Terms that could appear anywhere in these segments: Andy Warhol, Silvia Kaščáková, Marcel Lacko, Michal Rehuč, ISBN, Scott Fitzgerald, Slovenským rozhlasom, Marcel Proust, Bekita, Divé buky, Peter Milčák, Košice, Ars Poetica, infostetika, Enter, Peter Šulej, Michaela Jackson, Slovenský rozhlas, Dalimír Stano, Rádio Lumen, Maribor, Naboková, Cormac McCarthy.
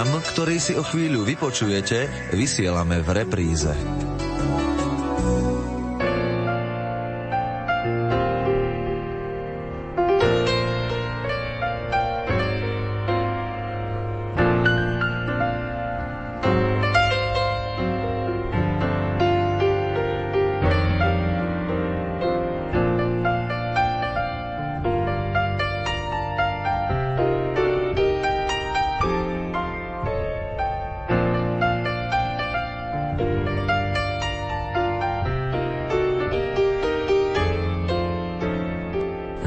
program, ktorý si o chvíľu vypočujete, vysielame v repríze.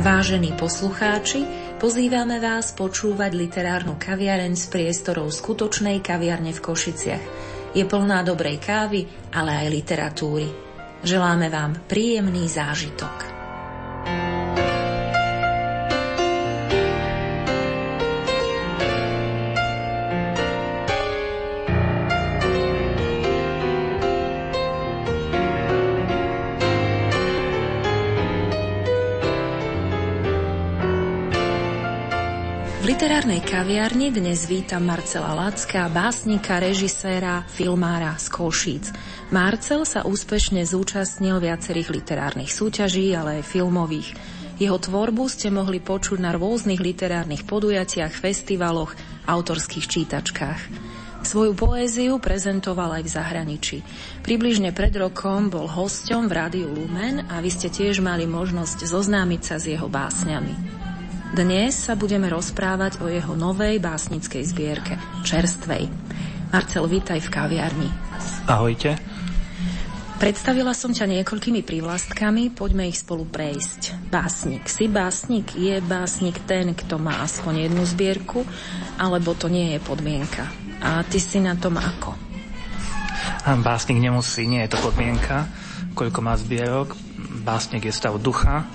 Vážení poslucháči, pozývame vás počúvať literárnu kaviareň z priestorov skutočnej kaviarne v Košiciach. Je plná dobrej kávy, ale aj literatúry. Želáme vám príjemný zážitok. V literárnej kaviarni dnes vítam Marcela Lacka, básnika, režiséra, filmára z Košíc. Marcel sa úspešne zúčastnil viacerých literárnych súťaží, ale aj filmových. Jeho tvorbu ste mohli počuť na rôznych literárnych podujatiach, festivaloch, autorských čítačkách. Svoju poéziu prezentoval aj v zahraničí. Približne pred rokom bol hosťom v Rádiu Lumen a vy ste tiež mali možnosť zoznámiť sa s jeho básňami. Dnes sa budeme rozprávať o jeho novej básnickej zbierke, čerstvej. Marcel, vítaj v kaviarni. Ahojte. Predstavila som ťa niekoľkými prívlastkami, poďme ich spolu prejsť. Básnik. Si básnik? Je básnik ten, kto má aspoň jednu zbierku? Alebo to nie je podmienka? A ty si na tom ako? Básnik nemusí, nie je to podmienka, koľko má zbierok. Básnik je stav ducha.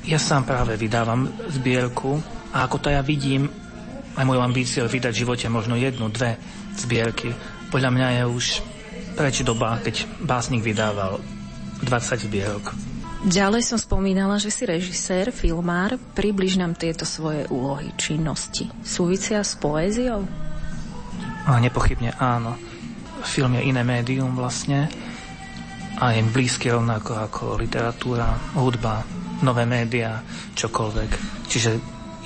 Ja sám práve vydávam zbierku a ako to ja vidím, aj moju ambíciu vydať v živote možno jednu, dve zbierky. Podľa mňa je už preč doba, keď básnik vydával 20 zbierok. Ďalej som spomínala, že si režisér, filmár. Približ nám tieto svoje úlohy, činnosti. Súvisia s poéziou? Nepochybne áno. Film je iné médium vlastne a je blízky rovnako ako literatúra, hudba, nové médiá, čokoľvek. Čiže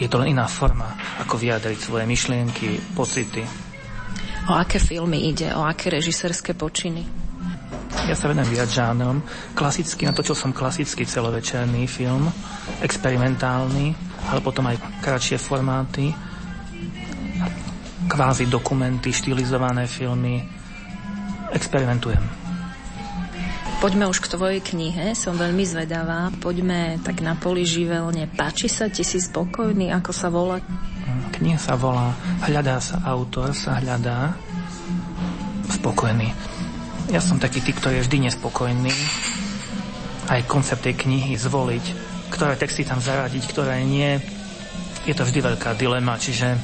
je to len iná forma, ako vyjadriť svoje myšlienky, pocity. O aké filmy ide? O aké režisérske počiny? Ja sa venujem viac žánrom. Klasicky, natočil som klasický celovečerný film, experimentálny, ale potom aj kratšie formáty, kvázi dokumenty, štylizované filmy. Experimentujem. Poďme už k tvojej knihe, som veľmi zvedavá. Poďme tak na poli živelne. Páči sa ti, si spokojný, ako sa volá? Kniha sa volá Hľadá sa autor, sa hľadá. Spokojný. Ja som taký typ, ktorý je vždy nespokojný. Aj koncept tej knihy zvoliť, ktoré texty tam zaradiť, ktoré nie. Je to vždy veľká dilema, čiže...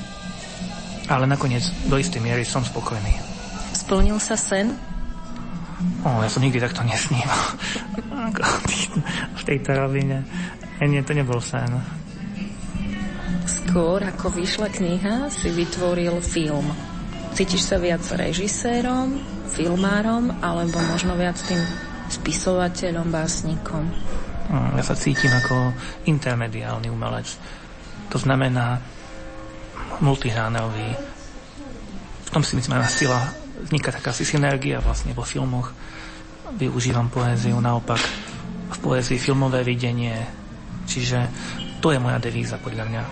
Ale nakoniec do istej miery som spokojný. Splnil sa sen? Ja som nikdy takto nesníval. V tejto rovine. Nie, to nebol sen. Skôr, ako vyšla kniha, si vytvoril film. Cítiš sa viac režisérom, filmárom, alebo možno viac tým spisovateľom, básnikom? Ja sa cítim ako intermediálny umelec. To znamená multižánerový. V tom si myslím, že sila vzniká taká si synergia vlastne vo filmoch. Využívam poéziu, naopak v poézii filmové videnie. Čiže to je moja devíza podľa mňa.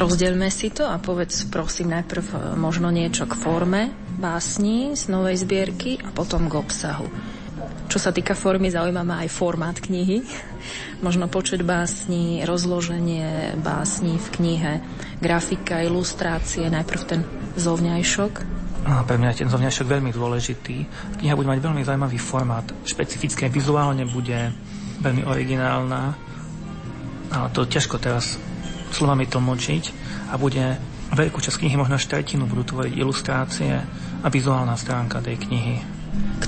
Rozdeľme si to a povedz prosím najprv možno niečo k forme básni z novej zbierky a potom k obsahu. Čo sa týka formy, zaujíma ma aj formát knihy. Možno počet básni, rozloženie básni v knihe, grafika, ilustrácie, najprv ten zovňajšok. Pre mňa je ten zovňašok veľmi dôležitý. Kniha bude mať veľmi zaujímavý formát, špecifické, vizuálne bude veľmi originálna, ale to ťažko teraz slovami tlmočiť a bude veľkú časť knihy, možno štvrtinu budú tvoriť ilustrácie a vizuálna stránka tej knihy.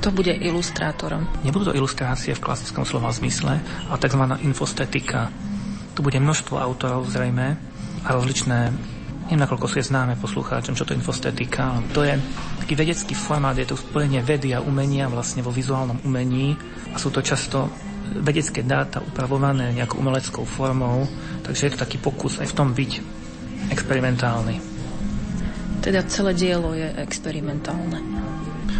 Kto bude ilustrátorom? Nebudú to ilustrácie v klasickom slova zmysle, ale tzv. Infostetika. Tu bude množstvo autorov zrejme a rozličné Neviem, nakoľko sú je známe poslucháčom, čo to infostetika. To je taký vedecký formát, je to spojenie vedy a umenia vlastne vo vizuálnom umení a sú to často vedecké dáta upravované nejakou umeleckou formou, takže je to taký pokus aj v tom byť experimentálny. Teda celé dielo je experimentálne.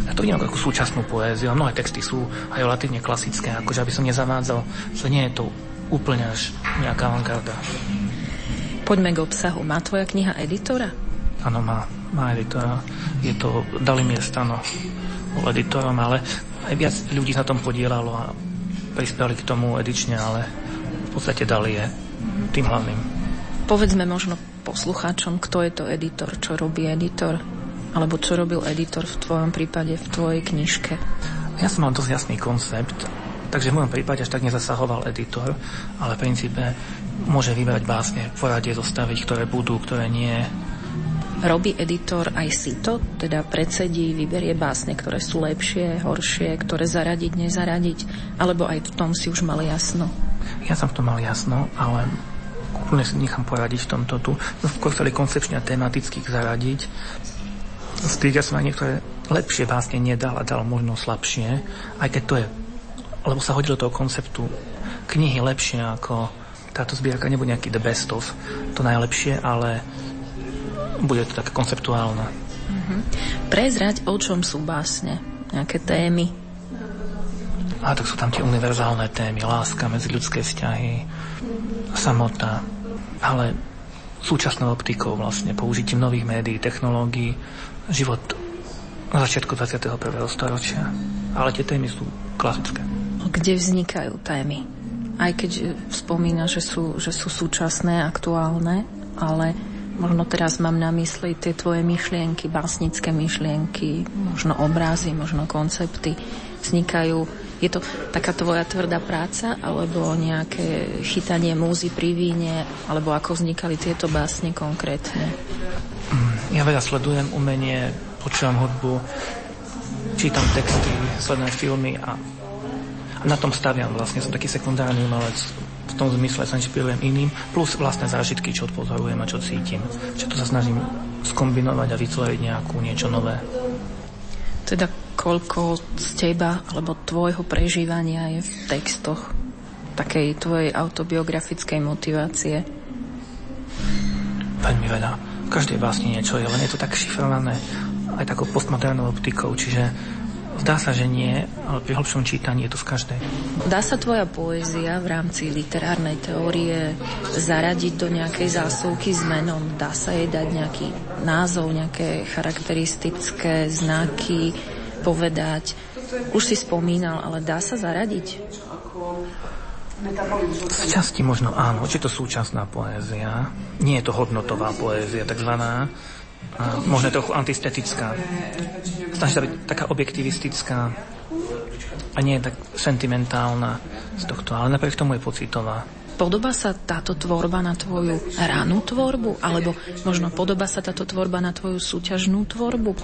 Ja to vidím ako súčasnú poéziu a mnohé texty sú aj relatívne klasické, akože aby som nezavádzal, že nie je to úplne až nejaká avantgarda. Poďme k obsahu. Má tvoja kniha editora? Áno, má editora. Je to Dalimír Stano, bol editorom, ale aj viac ľudí na tom podielalo a prispeli k tomu edične, ale v podstate Dali je tým hlavným. Povedzme možno poslucháčom, kto je to editor, čo robí editor, alebo čo robil editor v tvojom prípade, v tvojej knižke. Ja som mal dosť jasný koncept, takže v mojom prípade až tak nezasahoval editor, ale v princípe môže vyberať básne, v poradie zostaviť, ktoré budú, ktoré nie. Robí editor aj sito, teda predsedí, vyberie básne, ktoré sú lepšie, horšie, ktoré zaradiť, nezaradiť, alebo aj v tom si už mal jasno? Ja som v tom mal jasno, ale úplne si nechám poradiť v tomto tu. Skôr chceli koncepčne a tematicky zaradiť. Z tých ja som aj niektoré lepšie básne nedal a dal možno slabšie, aj keď to je lebo sa hodilo toho konceptu knihy lepšie ako táto zbierka, nebude nejaký the best of, to najlepšie, ale bude to také konceptuálne. Prezrať, o čom sú básne, nejaké témy. A tak sú tam tie univerzálne témy, láska, medziľudské vzťahy, samota, ale súčasnou optikou vlastne, použitím nových médií, technológií, život na začiatku 21. storočia. Ale tie témy sú klasické. Kde vznikajú témy? Aj keď spomína, že sú súčasné, aktuálne, ale možno teraz mám na mysli tie tvoje myšlienky, básnické myšlienky, možno obrazy, možno koncepty. Vznikajú, je to taká tvoja tvrdá práca, alebo nejaké chytanie múzy pri víne, alebo ako vznikali tieto básne konkrétne? Ja veľa sledujem umenie, počúvam hudbu, čítam texty, sledujem filmy a na tom staviam vlastne, som taký sekundárny umelec, v tom zmysle sa inšpirujem iným, plus vlastné zážitky, čo odpozorujem a čo cítim. Čiže to sa snažím skombinovať a vytvoriť niečo nové. Teda koľko z teba alebo tvojho prežívania je v textoch takej tvojej autobiografickej motivácie? Veľmi veľa. V každej básni niečo je, len je to tak šifrované aj takou postmodernou optikou, čiže zdá sa, že nie, ale pri hĺbšom čítaní je to v každej. Dá sa tvoja poézia v rámci literárnej teórie zaradiť do nejakej zásuvky s menom? Dá sa jej dať nejaký názov, nejaké charakteristické znaky, povedať? Už si spomínal, ale dá sa zaradiť? Z časti možno áno, či je to súčasná poézia, nie je to hodnotová poézia, takzvaná, možno trochu antistetická. Snaží sa byť taká objektivistická a nie tak sentimentálna z tohto, ale napriek tomu je pocitová. Podobá sa táto tvorba na tvoju ranú tvorbu? Alebo možno podobá sa táto tvorba na tvoju súťažnú tvorbu?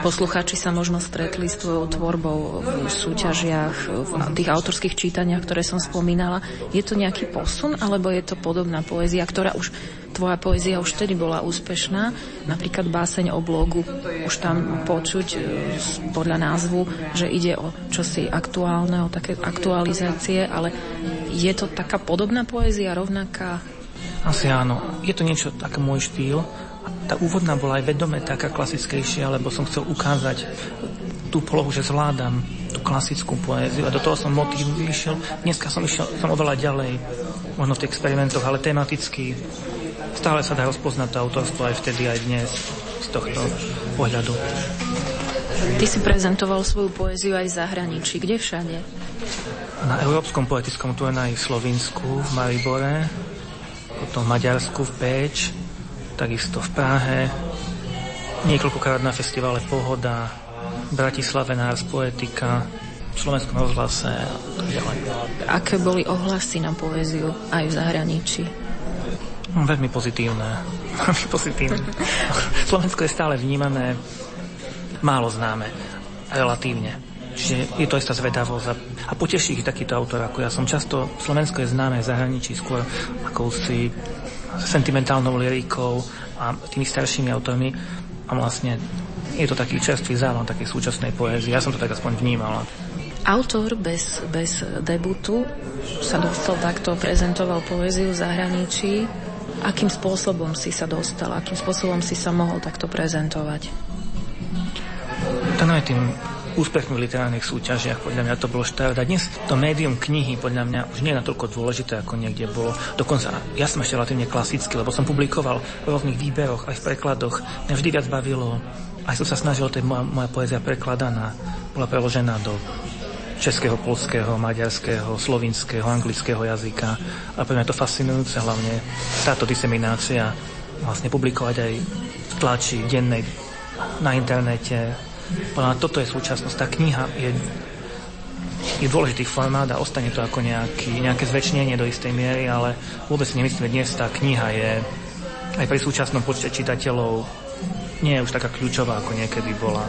Poslucháči sa možno stretli s tvojou tvorbou v súťažiach, v tých autorských čítaniach, ktoré som spomínala. Je to nejaký posun, alebo je to podobná poézia, tvoja poézia už vtedy bola úspešná, napríklad báseň o blogu, už tam počuť podľa názvu, že ide o čosi aktuálne, o také aktualizácie, ale je to taká podobná poézia, rovnaká? Asi áno, je to niečo taký môj štýl, tá úvodná bola aj vedome taká klasickejšia, lebo som chcel ukázať tú polohu, že zvládam tú klasickú poéziu a do toho som motiv vyšiel. Dneska som oveľa ďalej, možno v tých experimentoch, ale tematicky. Stále sa dá rozpoznať to autorstvo aj vtedy, aj dnes z tohto pohľadu. Ty si prezentoval svoju poéziu aj v zahraničí. Kde všade? Na Európskom poetickom turnaji v Slovinsku, v Maribore, potom v Maďarsku, v Péč, takisto v Prahe, niekoľkokrát na festivale Pohoda, v Bratislave na Ars Poetica, v Slovenskom rozhlase a tak ďalej. Aké boli ohlasy na poéziu aj v zahraničí? Veľmi pozitívne. Slovensko je stále vnímané málo známe, relatívne. Čiže je to istá zvedavosť a poteší ich takýto autor ako ja som. Často Slovensko je známe v zahraničí skôr akousi sentimentálnou lyrikou, a tými staršími autormi a vlastne je to taký čerstvý závan takej súčasnej poézie. Ja som to tak aspoň vnímala. Autor bez debutu sa dostal takto, prezentoval poéziu v zahraničí. Akým spôsobom si sa dostal? Akým spôsobom si sa mohol takto prezentovať? To aj tým úspechmi v literárnych súťažiach, podľa mňa to bolo štart. A dnes to médium knihy podľa mňa už nie je natoľko dôležité, ako niekde bolo. Dokonca ja som ešte relatívne klasicky, lebo som publikoval v rôznych výberoch, aj v prekladoch. Mňa vždy viac bavilo. Aj som sa snažil, to je moja poézia prekladaná. Bola preložená do českého, poľského, maďarského, slovinského, anglického jazyka. A pre mňa je to fascinujúce, hlavne táto diseminácia. Vlastne publikovať aj v tlači, dennej, na internete. Toto je súčasnosť. Tá kniha je dôležitý formát a ostane to ako nejaké zväčšnenie do istej miery, ale vôbec nemyslím, že dnes tá kniha je aj pri súčasnom počte čitateľov nie je už taká kľúčová, ako niekedy bola.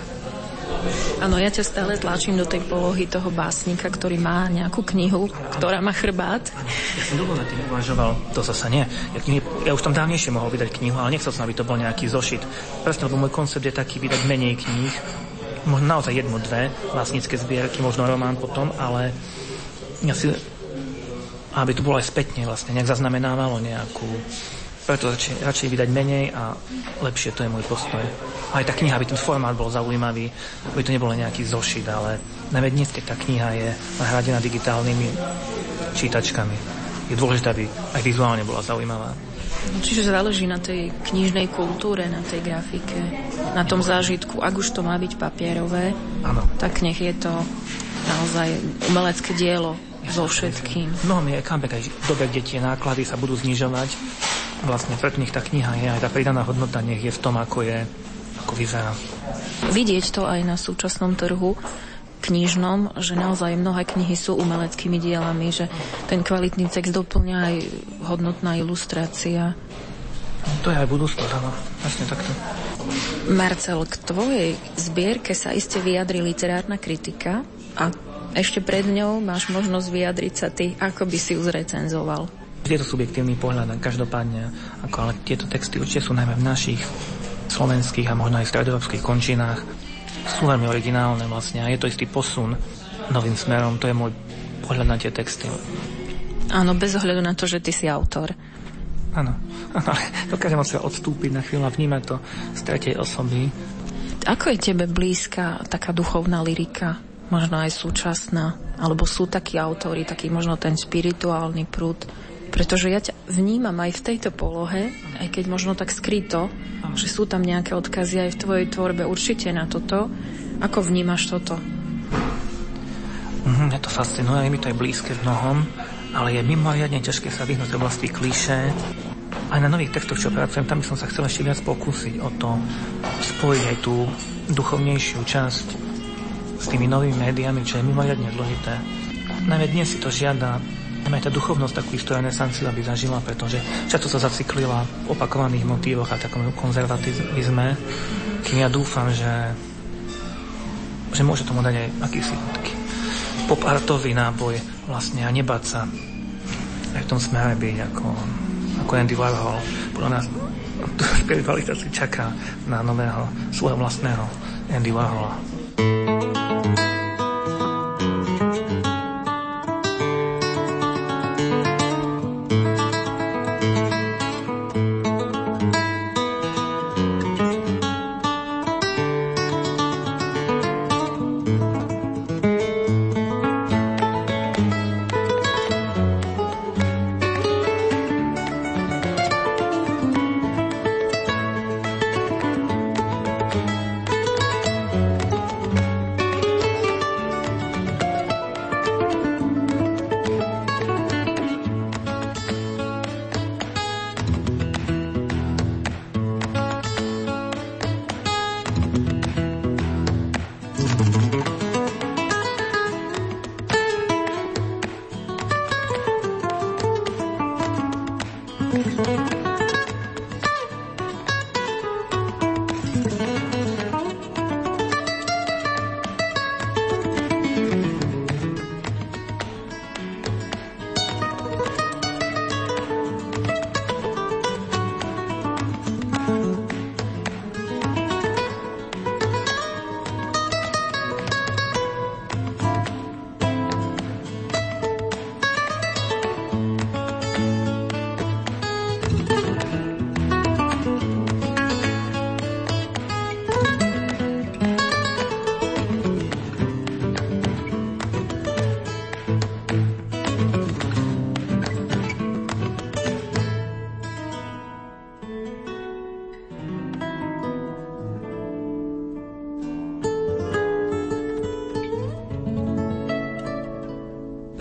Áno, ja ťa stále tlačím do tej polohy toho básnika, ktorý má nejakú knihu, ktorá má chrbát. Ja som dlho na tým uvažoval, to zasa nie. Ja už tam dávnejšie mohol vydať knihu, ale nechcel som, aby to bol nejaký zošit. Presne, lebo môj koncept je taký vydať menej kníh, možno naozaj jednu, dve básnické zbierky, možno román potom, ale aby to bolo aj spätne vlastne, nejak zaznamenávalo nejakú. Preto radšej vydať menej a lepšie, to je môj postoj. Aj tá kniha, aby ten formát bol zaujímavý, aby to nebolo nejaký zošit, ale najmä dnes, keď tá kniha je nahradená digitálnymi čítačkami, je dôležité, aby aj vizuálne bola zaujímavá. Čiže záleží na tej knižnej kultúre, na tej grafike, na tom zážitku. Ak už to má byť papierové, ano, tak nech je to naozaj umelecké dielo so všetkým. Mnohom je comeback aj v dobe, kde tie náklady sa budú znižovať. Vlastne pre nich tá kniha je aj tá pridaná hodnota, nech je v tom, ako vyzerá. Vidieť to aj na súčasnom trhu knižnom, že naozaj mnohé knihy sú umeleckými dielami, že ten kvalitný text doplňa aj hodnotná ilustrácia. To je aj budúcnosť, áno, vlastne takto. Marcel, k tvojej zbierke sa iste vyjadri literárna kritika a ešte pred ňou máš možnosť vyjadriť sa ty, ako by si ju zrecenzoval. Je to subjektívny pohľad, každopádne, ale tieto texty určite sú najmä v našich slovenských a možno aj stredoeurópskych končinách. Sú veľmi originálne vlastne a je to istý posun novým smerom. To je môj pohľad na tie texty. Áno, bez ohľadu na to, že ty si autor. Áno, ale dokážem sa odstúpiť na chvíľu a vnímať to z tretej osoby. Ako je tebe blízka taká duchovná lyrika? Možno aj súčasná? Alebo sú takí autori, taký možno ten spirituálny prúd? Pretože ja ťa vnímam aj v tejto polohe, aj keď možno tak skryto, že sú tam nejaké odkazy aj v tvojej tvorbe určite na toto. Ako vnímaš toto? Mňa to fascinuje, mi to je blízke v mnohom, ale je mimoriadne ťažké sa vyhnúť v oblasti klišé. Aj na nových textoch, čo pracujem, tam by som sa chcel ešte viac pokúsiť o to, spojiť aj tú duchovnejšiu časť s tými novými médiami, čo je mimoriadne dôležité. Najmä dnes si to žiada aj tá duchovnosť takú istú renesanciu, aby zažila, pretože často sa zaciklila v opakovaných motívoch a takom konzervatizme, kým ja dúfam, že môže tomu dať aj akýsi taký pop-artový náboj vlastne a nebáť sa aj v tom smere byť ako Andy Warhol. Podľa nás spiritualita si čaká na nového, svojho vlastného Andy Warhola.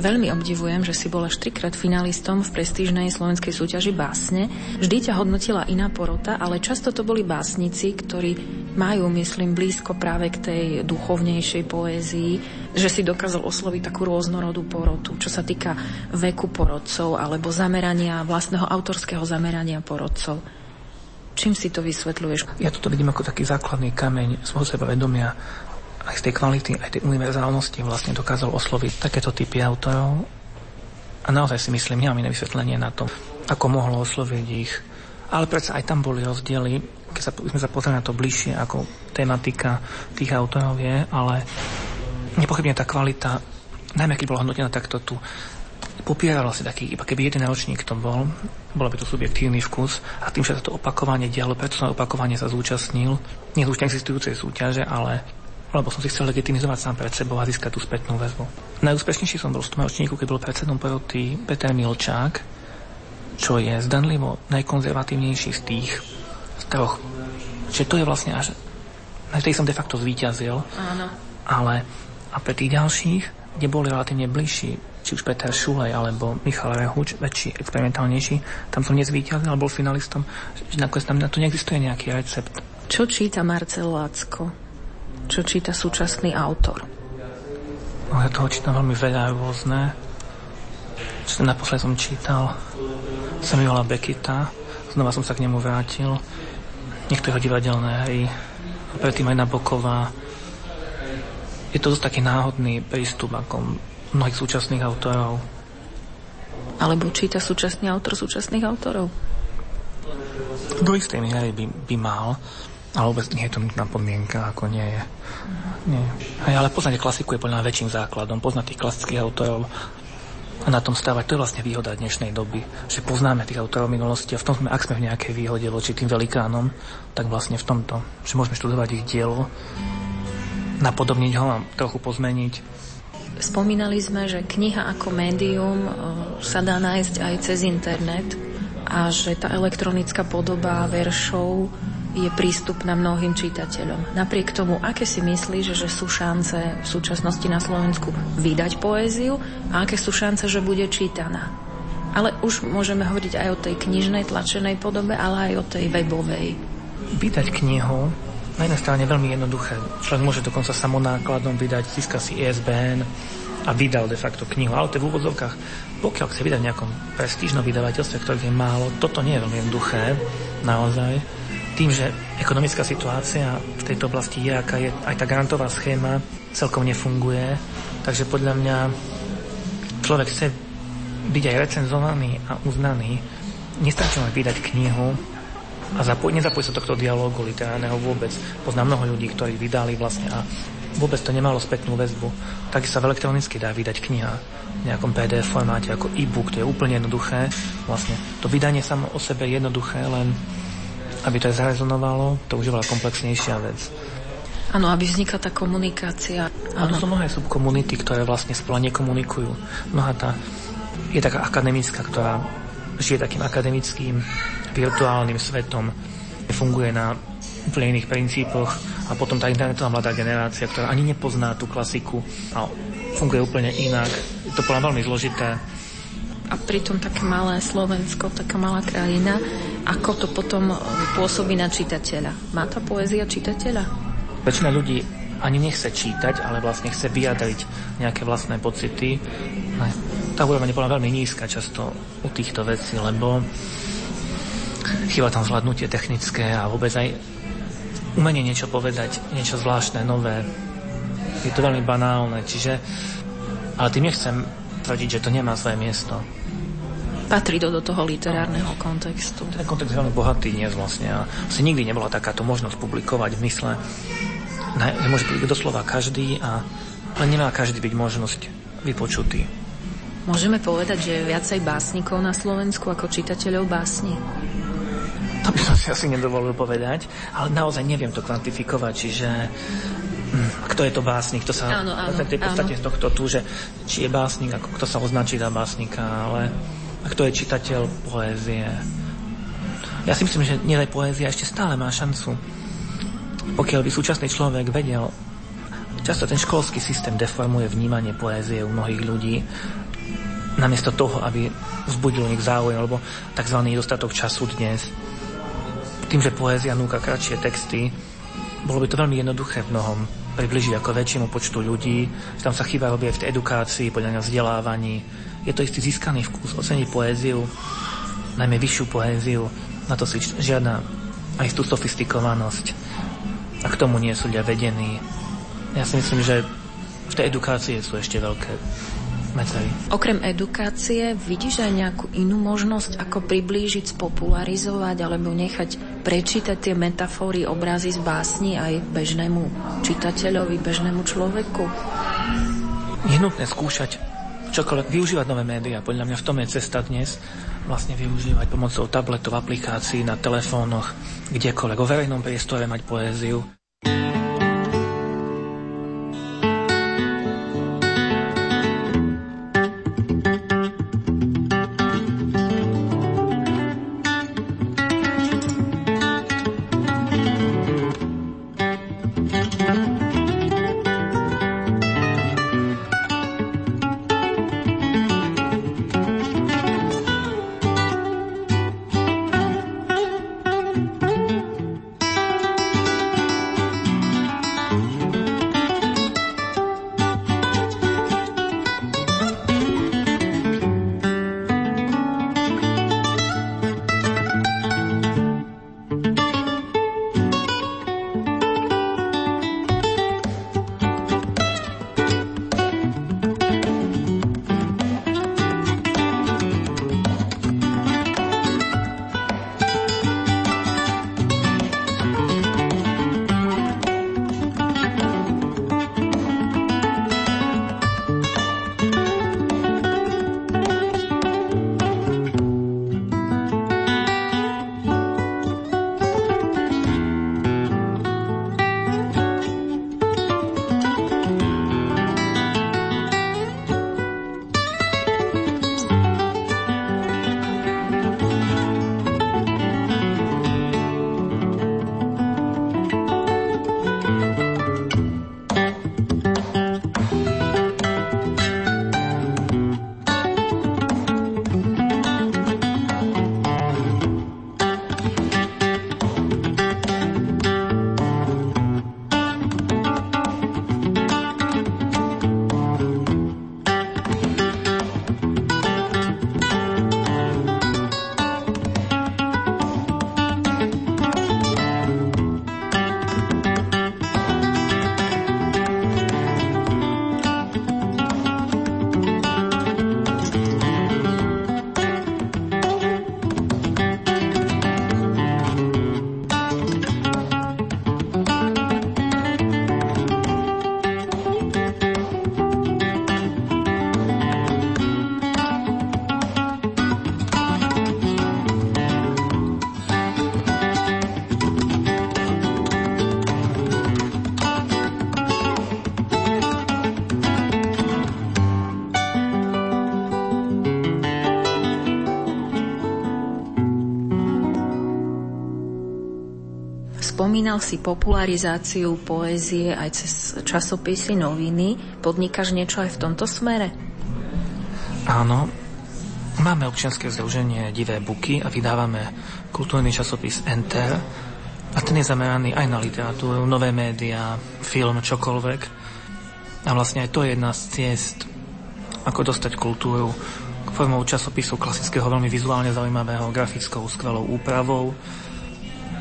Veľmi obdivujem, že si bol až 3-krát finalistom v prestížnej slovenskej súťaži básne. Vždy ťa hodnotila iná porota, ale často to boli básnici, ktorí majú, myslím, blízko práve k tej duchovnejšej poézii, že si dokázal osloviť takú rôznorodú porotu, čo sa týka veku porodcov alebo zamerania, vlastného autorského zamerania porodcov. Čím si to vysvetľuješ? Ja toto vidím ako taký základný kameň svojho sebavedomia, aj z tej kvality, aj tej univerzálnosti vlastne dokázal osloviť takéto typy autorov. A naozaj si myslím, nemám iné vysvetlenie na to, ako mohlo osloviť ich. Ale predsa aj tam boli rozdiely, keď sme sa pozreli na to bližšie, ako tematika tých autorov je, ale nepochybne tá kvalita, najmä keď bola hodnotená takto tu, popieralo si taký, iba keby jeden ročník to bol, bolo by to subjektívny vkus a tým, že sa to opakovanie dialo, preto som opakovanie sa zúčastnil, nie už neexistujúcej súťaže, ale lebo som si chcel legitimizovať sám pred sebou a získať tú spätnú väzbu. Najúspešnejší som bol v tom ročníku, keď bol predsedom poroty Peter Milčák, čo je zdanlivo najkonzervatívnejší z tých troch. Čiže to je vlastne až, na tej som de facto zvíťazil, áno. Ale a pre tých ďalších, kde boli relatívne bližší, či už Peter Šulej alebo Michal Rehuč, väčší, experimentálnejší, tam som nezvíťazil, ale bol finalistom, že nakoniec tam na to neexistuje nejaký recept. Čo číta Marcel Lacko? Čo číta súčasný autor? No, ja toho čítam veľmi veľa rôzne. Čo naposled som čítal, som Jola Bekita, znova som sa k nemu vrátil, niektorého divadelné hry, a predtým aj Naboková. Je to dosť taký náhodný prístup, ako mnohých súčasných autorov. Alebo číta súčasný autor súčasných autorov? Do istej miery by mal, ale vôbec nie je to na podmienka, ako nie je. Nie. Ale poznať klasiku je podľa mňa väčším základom, poznať tých klasických autorov a na tom stávať. To je vlastne výhoda dnešnej doby, že poznáme tých autorov minulosti a v tom sme, ak sme v nejakej výhode voči tým velikánom, tak vlastne v tomto, že môžeme študovať ich dielo, napodobniť ho a trochu pozmeniť. Spomínali sme, že kniha ako médium sa dá nájsť aj cez internet a že tá elektronická podoba veršov je prístupná mnohým čitateľom. Napriek tomu, aké si myslíš, že sú šance v súčasnosti na Slovensku vydať poéziu a aké sú šance, že bude čítaná? Ale už môžeme hovoriť aj o tej knižnej, tlačenej podobe, ale aj o tej webovej. Vydať knihu na jednej strane veľmi jednoduché. Človek môže dokonca samonákladom vydať, získa si ISBN a vydal de facto knihu. Ale to je v úvodzovkách, pokiaľ chce vydať v nejakom prestížnom vydavateľstve, ktorých je málo, toto nie je veľmi jednoduché, naozaj. Tým, že ekonomická situácia v tejto oblasti je, aká je, aj tá grantová schéma celkom nefunguje. Takže podľa mňa človek chce byť aj recenzovaný a uznaný. Nestačí len vydať knihu, a nezapojí sa tohto dialógu literárneho vôbec. Poznám mnoho ľudí, ktorí vydali vlastne a vôbec to nemalo spätnú väzbu. Tak sa v elektronicky dá vydať kniha v nejakom PDF formáte ako e-book, to je úplne jednoduché. Vlastne to vydanie samo o sebe je jednoduché, len aby to aj zarezonovalo, to už je veľa komplexnejšia vec. Áno, aby vznikla tá komunikácia. Áno, sú mnohé subkomunity, ktoré vlastne spolu nekomunikujú. Mnohá tá je taká akademická, ktorá žije takým akademickým virtuálnym svetom, funguje na úplne iných princípoch a potom tá internetová mladá generácia, ktorá ani nepozná tú klasiku a funguje úplne inak. Je to podľa veľmi zložité. A pritom také malé Slovensko, taká malá krajina, ako to potom pôsobí na čitateľa? Má tá poézia čitateľa? Väčšina ľudí ani nechce čítať, ale vlastne chce vyjadriť nejaké vlastné pocity. Tá úroveň je podľa veľmi nízka často u týchto vecí, lebo chýba tam zvládnutie technické a vôbec aj umenie niečo povedať, niečo zvláštne, nové. Je to veľmi banálne, čiže... Ale tým nechcem tvrdiť, že to nemá svoje miesto. Patrí to do toho literárneho kontextu. Ten kontext je veľmi bohatý dnes vlastne. Asi nikdy nebola takáto možnosť publikovať v mysle. Môže byť doslova každý, ale nemá každý byť možnosť vypočutý. Môžeme povedať, že je viacej básnikov na Slovensku ako čitateľov básni? To by som si asi nedovolil povedať, ale naozaj neviem to kvantifikovať, čiže kto je to básnik, to sa... Áno, v tej podstate z tohto tu, že či je básnik, ako kto sa označí za básnika, ale a kto je čitateľ poézie. Ja si myslím, že nielen poézia ešte stále má šancu. Pokiaľ by súčasný človek vedel, často ten školský systém deformuje vnímanie poézie u mnohých ľudí, namiesto toho, aby vzbudil nech záujem, alebo tzv. Nedostatok času dnes. Tým, že poézia núka kratšie texty, bolo by to veľmi jednoduché v mnohom približiť ako väčšiemu počtu ľudí, že tam sa chýba robí aj v edukácii, podľa mňa vzdelávaní. Je to istý získaný vkus, oceniť poéziu, najmä vyššiu poéziu, na to si žiadna aj tú sofistikovanosť. A k tomu nie sú ľudia vedení. Ja si myslím, že v tej edukácii sú ešte veľké medzery. Okrem edukácie vidíš aj nejakú inú možnosť, ako priblížiť, spopularizovať alebo nechať prečítať tie metafóry, obrazy z básni aj bežnému čitateľovi, bežnému človeku? Je nutné skúšať čokoľvek, využívať nové médiá. Podľa mňa v tom je cesta dnes, vlastne využívať pomocou tabletov, aplikácií, na telefónoch, kdekoľvek, o verejnom priestore mať poéziu. Spomínal si popularizáciu poézie aj cez časopisy, noviny. Podnikáš niečo aj v tomto smere? Áno. Máme občianske združenie Divé buky a vydávame kultúrny časopis Enter. A ten je zameraný aj na literatúru, nové médiá, film, čokoľvek. A vlastne aj to je jedna z ciest, ako dostať kultúru formou časopisu klasického, veľmi vizuálne zaujímavého, grafickou, skvelou úpravou.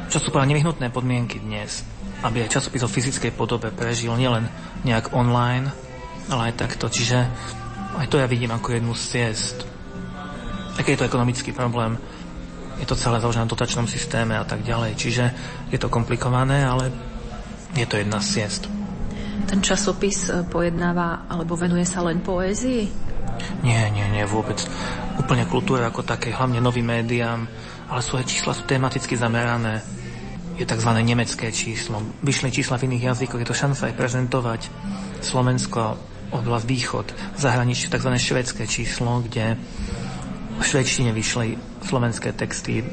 Čo sú práve nevyhnutné podmienky dnes, aby aj časopis o fyzickej podobe prežil nielen nejak online, ale aj takto. Čiže aj to ja vidím ako jednu z ciest. Aký je to ekonomický problém? Je to celé založené na dotačnom systéme a tak ďalej. Čiže je to komplikované, ale je to jedna z ciest. Ten časopis pojednáva alebo venuje sa len poézii? Nie, vôbec. Úplne kultúra ako také, hlavne novým médiám, ale svoje čísla sú tematicky zamerané. Je tzv. Nemecké číslo. Vyšli čísla v iných jazykoch, je to šanca aj prezentovať Slovensko, oblasť východ, zahraničí tzv. Švédske číslo, kde v švédštine vyšli slovenské texty,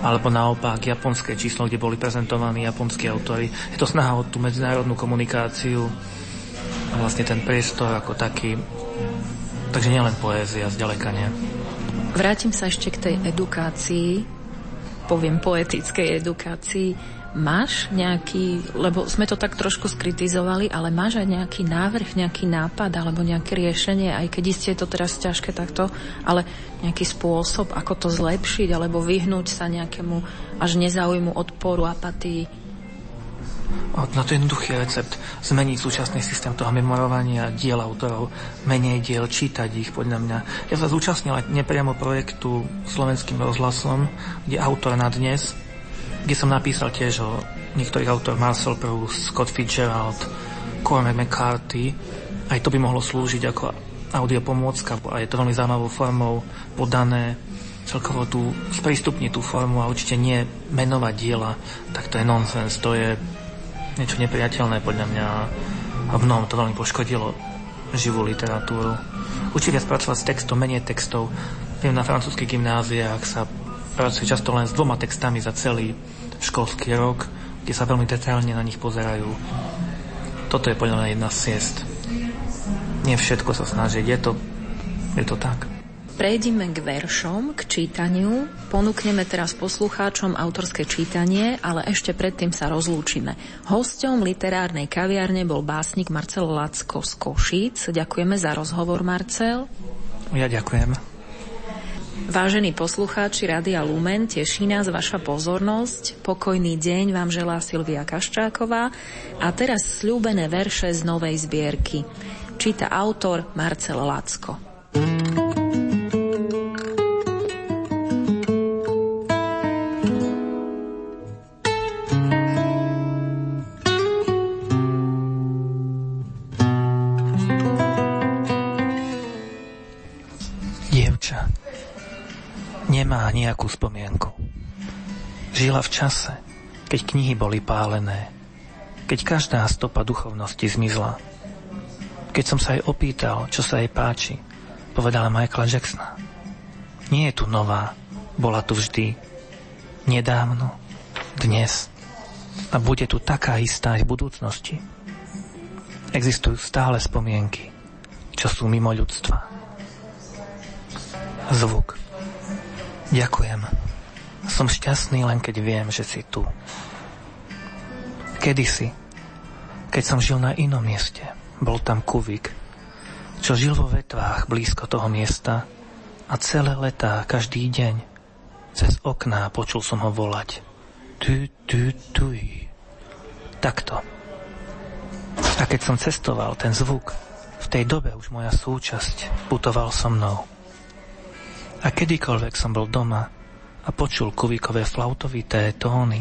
alebo naopak japonské číslo, kde boli prezentovaní japonskí autori. Je to snaha o tú medzinárodnú komunikáciu a vlastne ten priestor ako taký Takže nielen poézia, zďaleka nie. Vrátim sa ešte k tej edukácii, poviem poetickej edukácii. Máš nejaký, lebo sme to tak trošku skritizovali, ale máš aj nejaký návrh, nejaký nápad alebo nejaké riešenie, aj keď isté je to teraz ťažké takto, ale nejaký spôsob, ako to zlepšiť alebo vyhnúť sa nejakému až nezaujmu, odporu, apatii? Na to jednoduchý recept. Zmeniť súčasný systém toho memorovania diel autorov, menej diel, čítať ich, podľa mňa. Ja sa zúčastnila nepriamo projektu Slovenským rozhlasom, kde autor na dnes, kde som napísal tiež o niektorých autorov, Marcel Proust, Scott Fitzgerald, Cormac McCarthy. Aj to by mohlo slúžiť ako audiopomôcka a je to veľmi zaujímavou formou podané, celkovo tu sprístupniť tú formu a určite nie menovať diela, tak to je nonsens, to je niečo nepriateľné podľa mňa a v mnohom to veľmi poškodilo živú literatúru. Učiť sa pracovať s textom, menej textov. Viem, na francúzských gymnáziách sa pracuje často len s 2 textami za celý školský rok, kde sa veľmi detailne na nich pozerajú. Toto je podľa mňa jedna z ciest. Nie všetko sa snažiť, je to tak. Prejdime k veršom, k čítaniu. Ponúkneme teraz poslucháčom autorské čítanie, ale ešte predtým sa rozlúčime. Hosťom literárnej kaviárne bol básnik Marcel Lacko z Košíc. Ďakujeme za rozhovor, Marcel. Ja ďakujem. Vážení poslucháči Rádia Lumen, teší nás vaša pozornosť. Pokojný deň vám želá Silvia Kaščáková. A teraz sľúbené verše z novej zbierky. Číta autor Marcel Lacko. Nemá nejakú spomienku. Žila v čase, keď knihy boli pálené, keď každá stopa duchovnosti zmizla. Keď som sa jej opýtal, čo sa jej páči, povedala Michaela Jacksona. Nie je tu nová, bola tu vždy, nedávno, dnes a bude tu taká istá aj v budúcnosti. Existujú stále spomienky, čo sú mimo ľudstva. Zvuk. Ďakujem. Som šťastný, len keď viem, že si tu. Kedysi, keď som žil na inom mieste, bol tam Kuvik, čo žil vo vetvách blízko toho miesta a celé letá, každý deň, cez okná počul som ho volať. Tu, tu, tu. Takto. A keď som cestoval, ten zvuk, v tej dobe už moja súčasť putoval so mnou. A kedykoľvek som bol doma a počul Kuvikové flautovité tóny,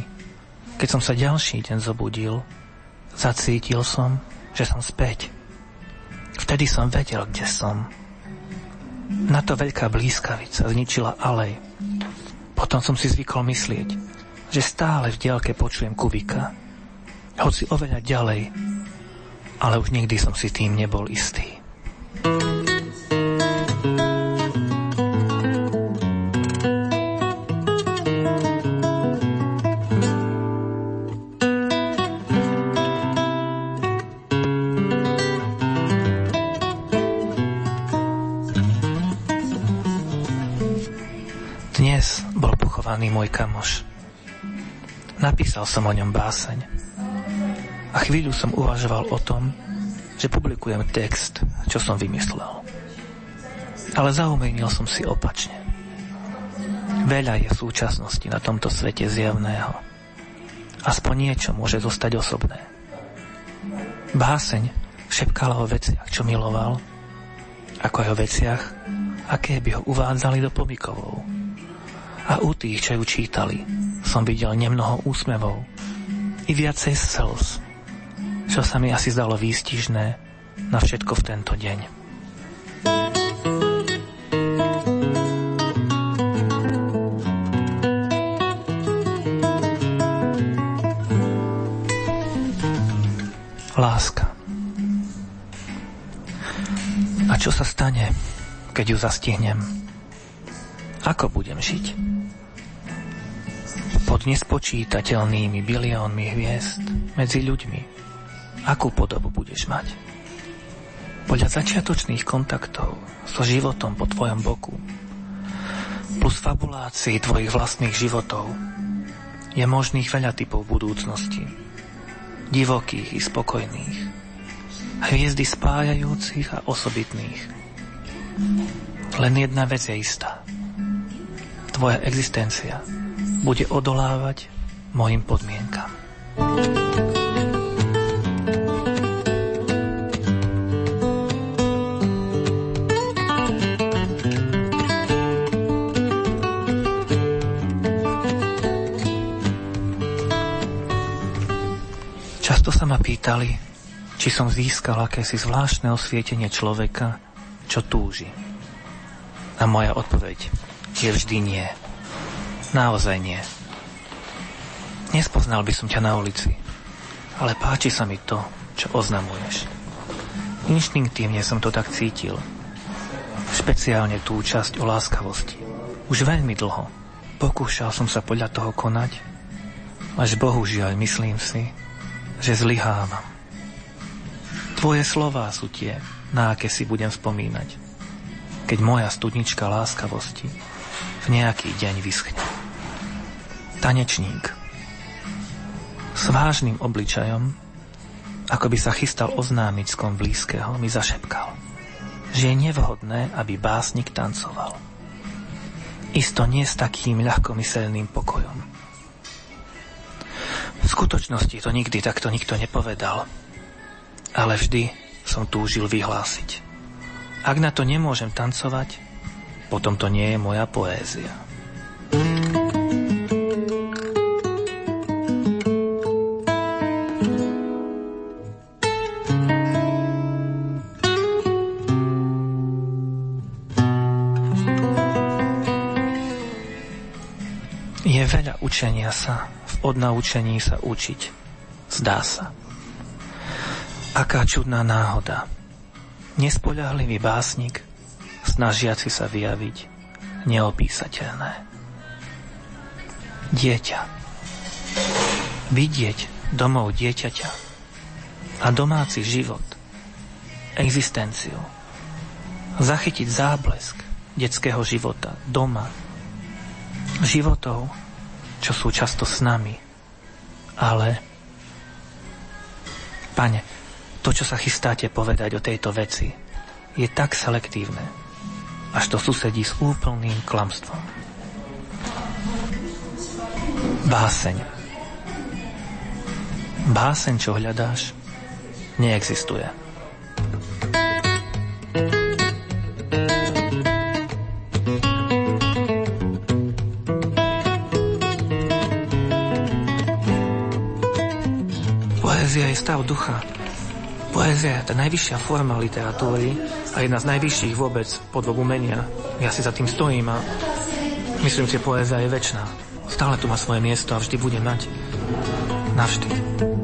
keď som sa ďalší deň zobudil, zacítil som, že som späť. Vtedy som vedel, kde som. Na to veľká blískavica zničila alej. Potom som si zvykol myslieť, že stále v diaľke počujem Kuvika, hoci oveľa ďalej, ale už nikdy som si tým nebol istý. Môj kamoš. Napísal som o ňom báseň. A chvíľu som uvažoval o tom, že publikujem text, čo som vymyslel. Ale zaumienil som si opačne. Veľa je v súčasnosti na tomto svete zjavného. Aspoň niečo môže zostať osobné. Báseň šepkala o veciach, čo miloval, ako aj o veciach, aké by ho uvádzali do pomykov. A u tých, čo ju čítali, som videl nemnoho úsmevov i viacej slz, čo sa mi asi zdalo výstižné na všetko v tento deň. Láska. A čo sa stane, keď ju zastihnem? Ako budem žiť? Pod nespočítateľnými biliónmi hviezd medzi ľuďmi. Akú podobu budeš mať? podľa začiatočných kontaktov so životom po tvojom boku, plus fabulácií tvojich vlastných životov, je možných veľa typov budúcnosti. Divokých i spokojných, hviezdy spájajúcich a osobitných. Len jedna vec je istá. Tvoja existencia bude odolávať mojim podmienkam. Často sa ma pýtali, či som získal akési zvláštne osvietenie človeka, čo túži. A moja odpoveď je vždy nie. Naozaj nie. Nespoznal by som ťa na ulici, ale páči sa mi to, čo oznamuješ. Inštinktívne som to tak cítil. Špeciálne tú časť o láskavosti. Už veľmi dlho. Pokúšal som sa podľa toho konať, až bohužiaľ myslím si, že zlyhávam. Tvoje slová sú tie, na aké si budem spomínať, keď moja studnička láskavosti v nejaký deň vyschne. Tanečník s vážnym obličajom, ako by sa chystal oznámiť skom blízkeho, mi zašepkal, že je nevhodné, aby básnik tancoval. Isto nie s takým ľahkomyselným pokojom. V skutočnosti to nikdy takto nikto nepovedal, ale vždy som túžil vyhlásiť. Ak na to nemôžem tancovať, potom to nie je moja poézia. Je veľa učenia sa od naučení sa učiť, zdá sa. Aká čudná náhoda. Nespoľahlivý básnik, snažiaci sa vyjaviť neopísateľné. Dieťa. Vidieť domov dieťaťa a domáci život, existenciu. Zachytiť záblesk detského života doma, životov, čo sú často s nami. Ale, Pane, to, čo sa chystáte povedať o tejto veci, je tak selektívne, až to susedí s úplným klamstvom. Báseň. Báseň, čo hľadáš, neexistuje. Poézia je stav ducha. Poézia je tá najvyššia forma literatúry a jedna z najvyšších vôbec podôb umenia. Ja si za tým stojím a myslím si, poézia je večná. Stále tu má svoje miesto a vždy bude mať. Navždy.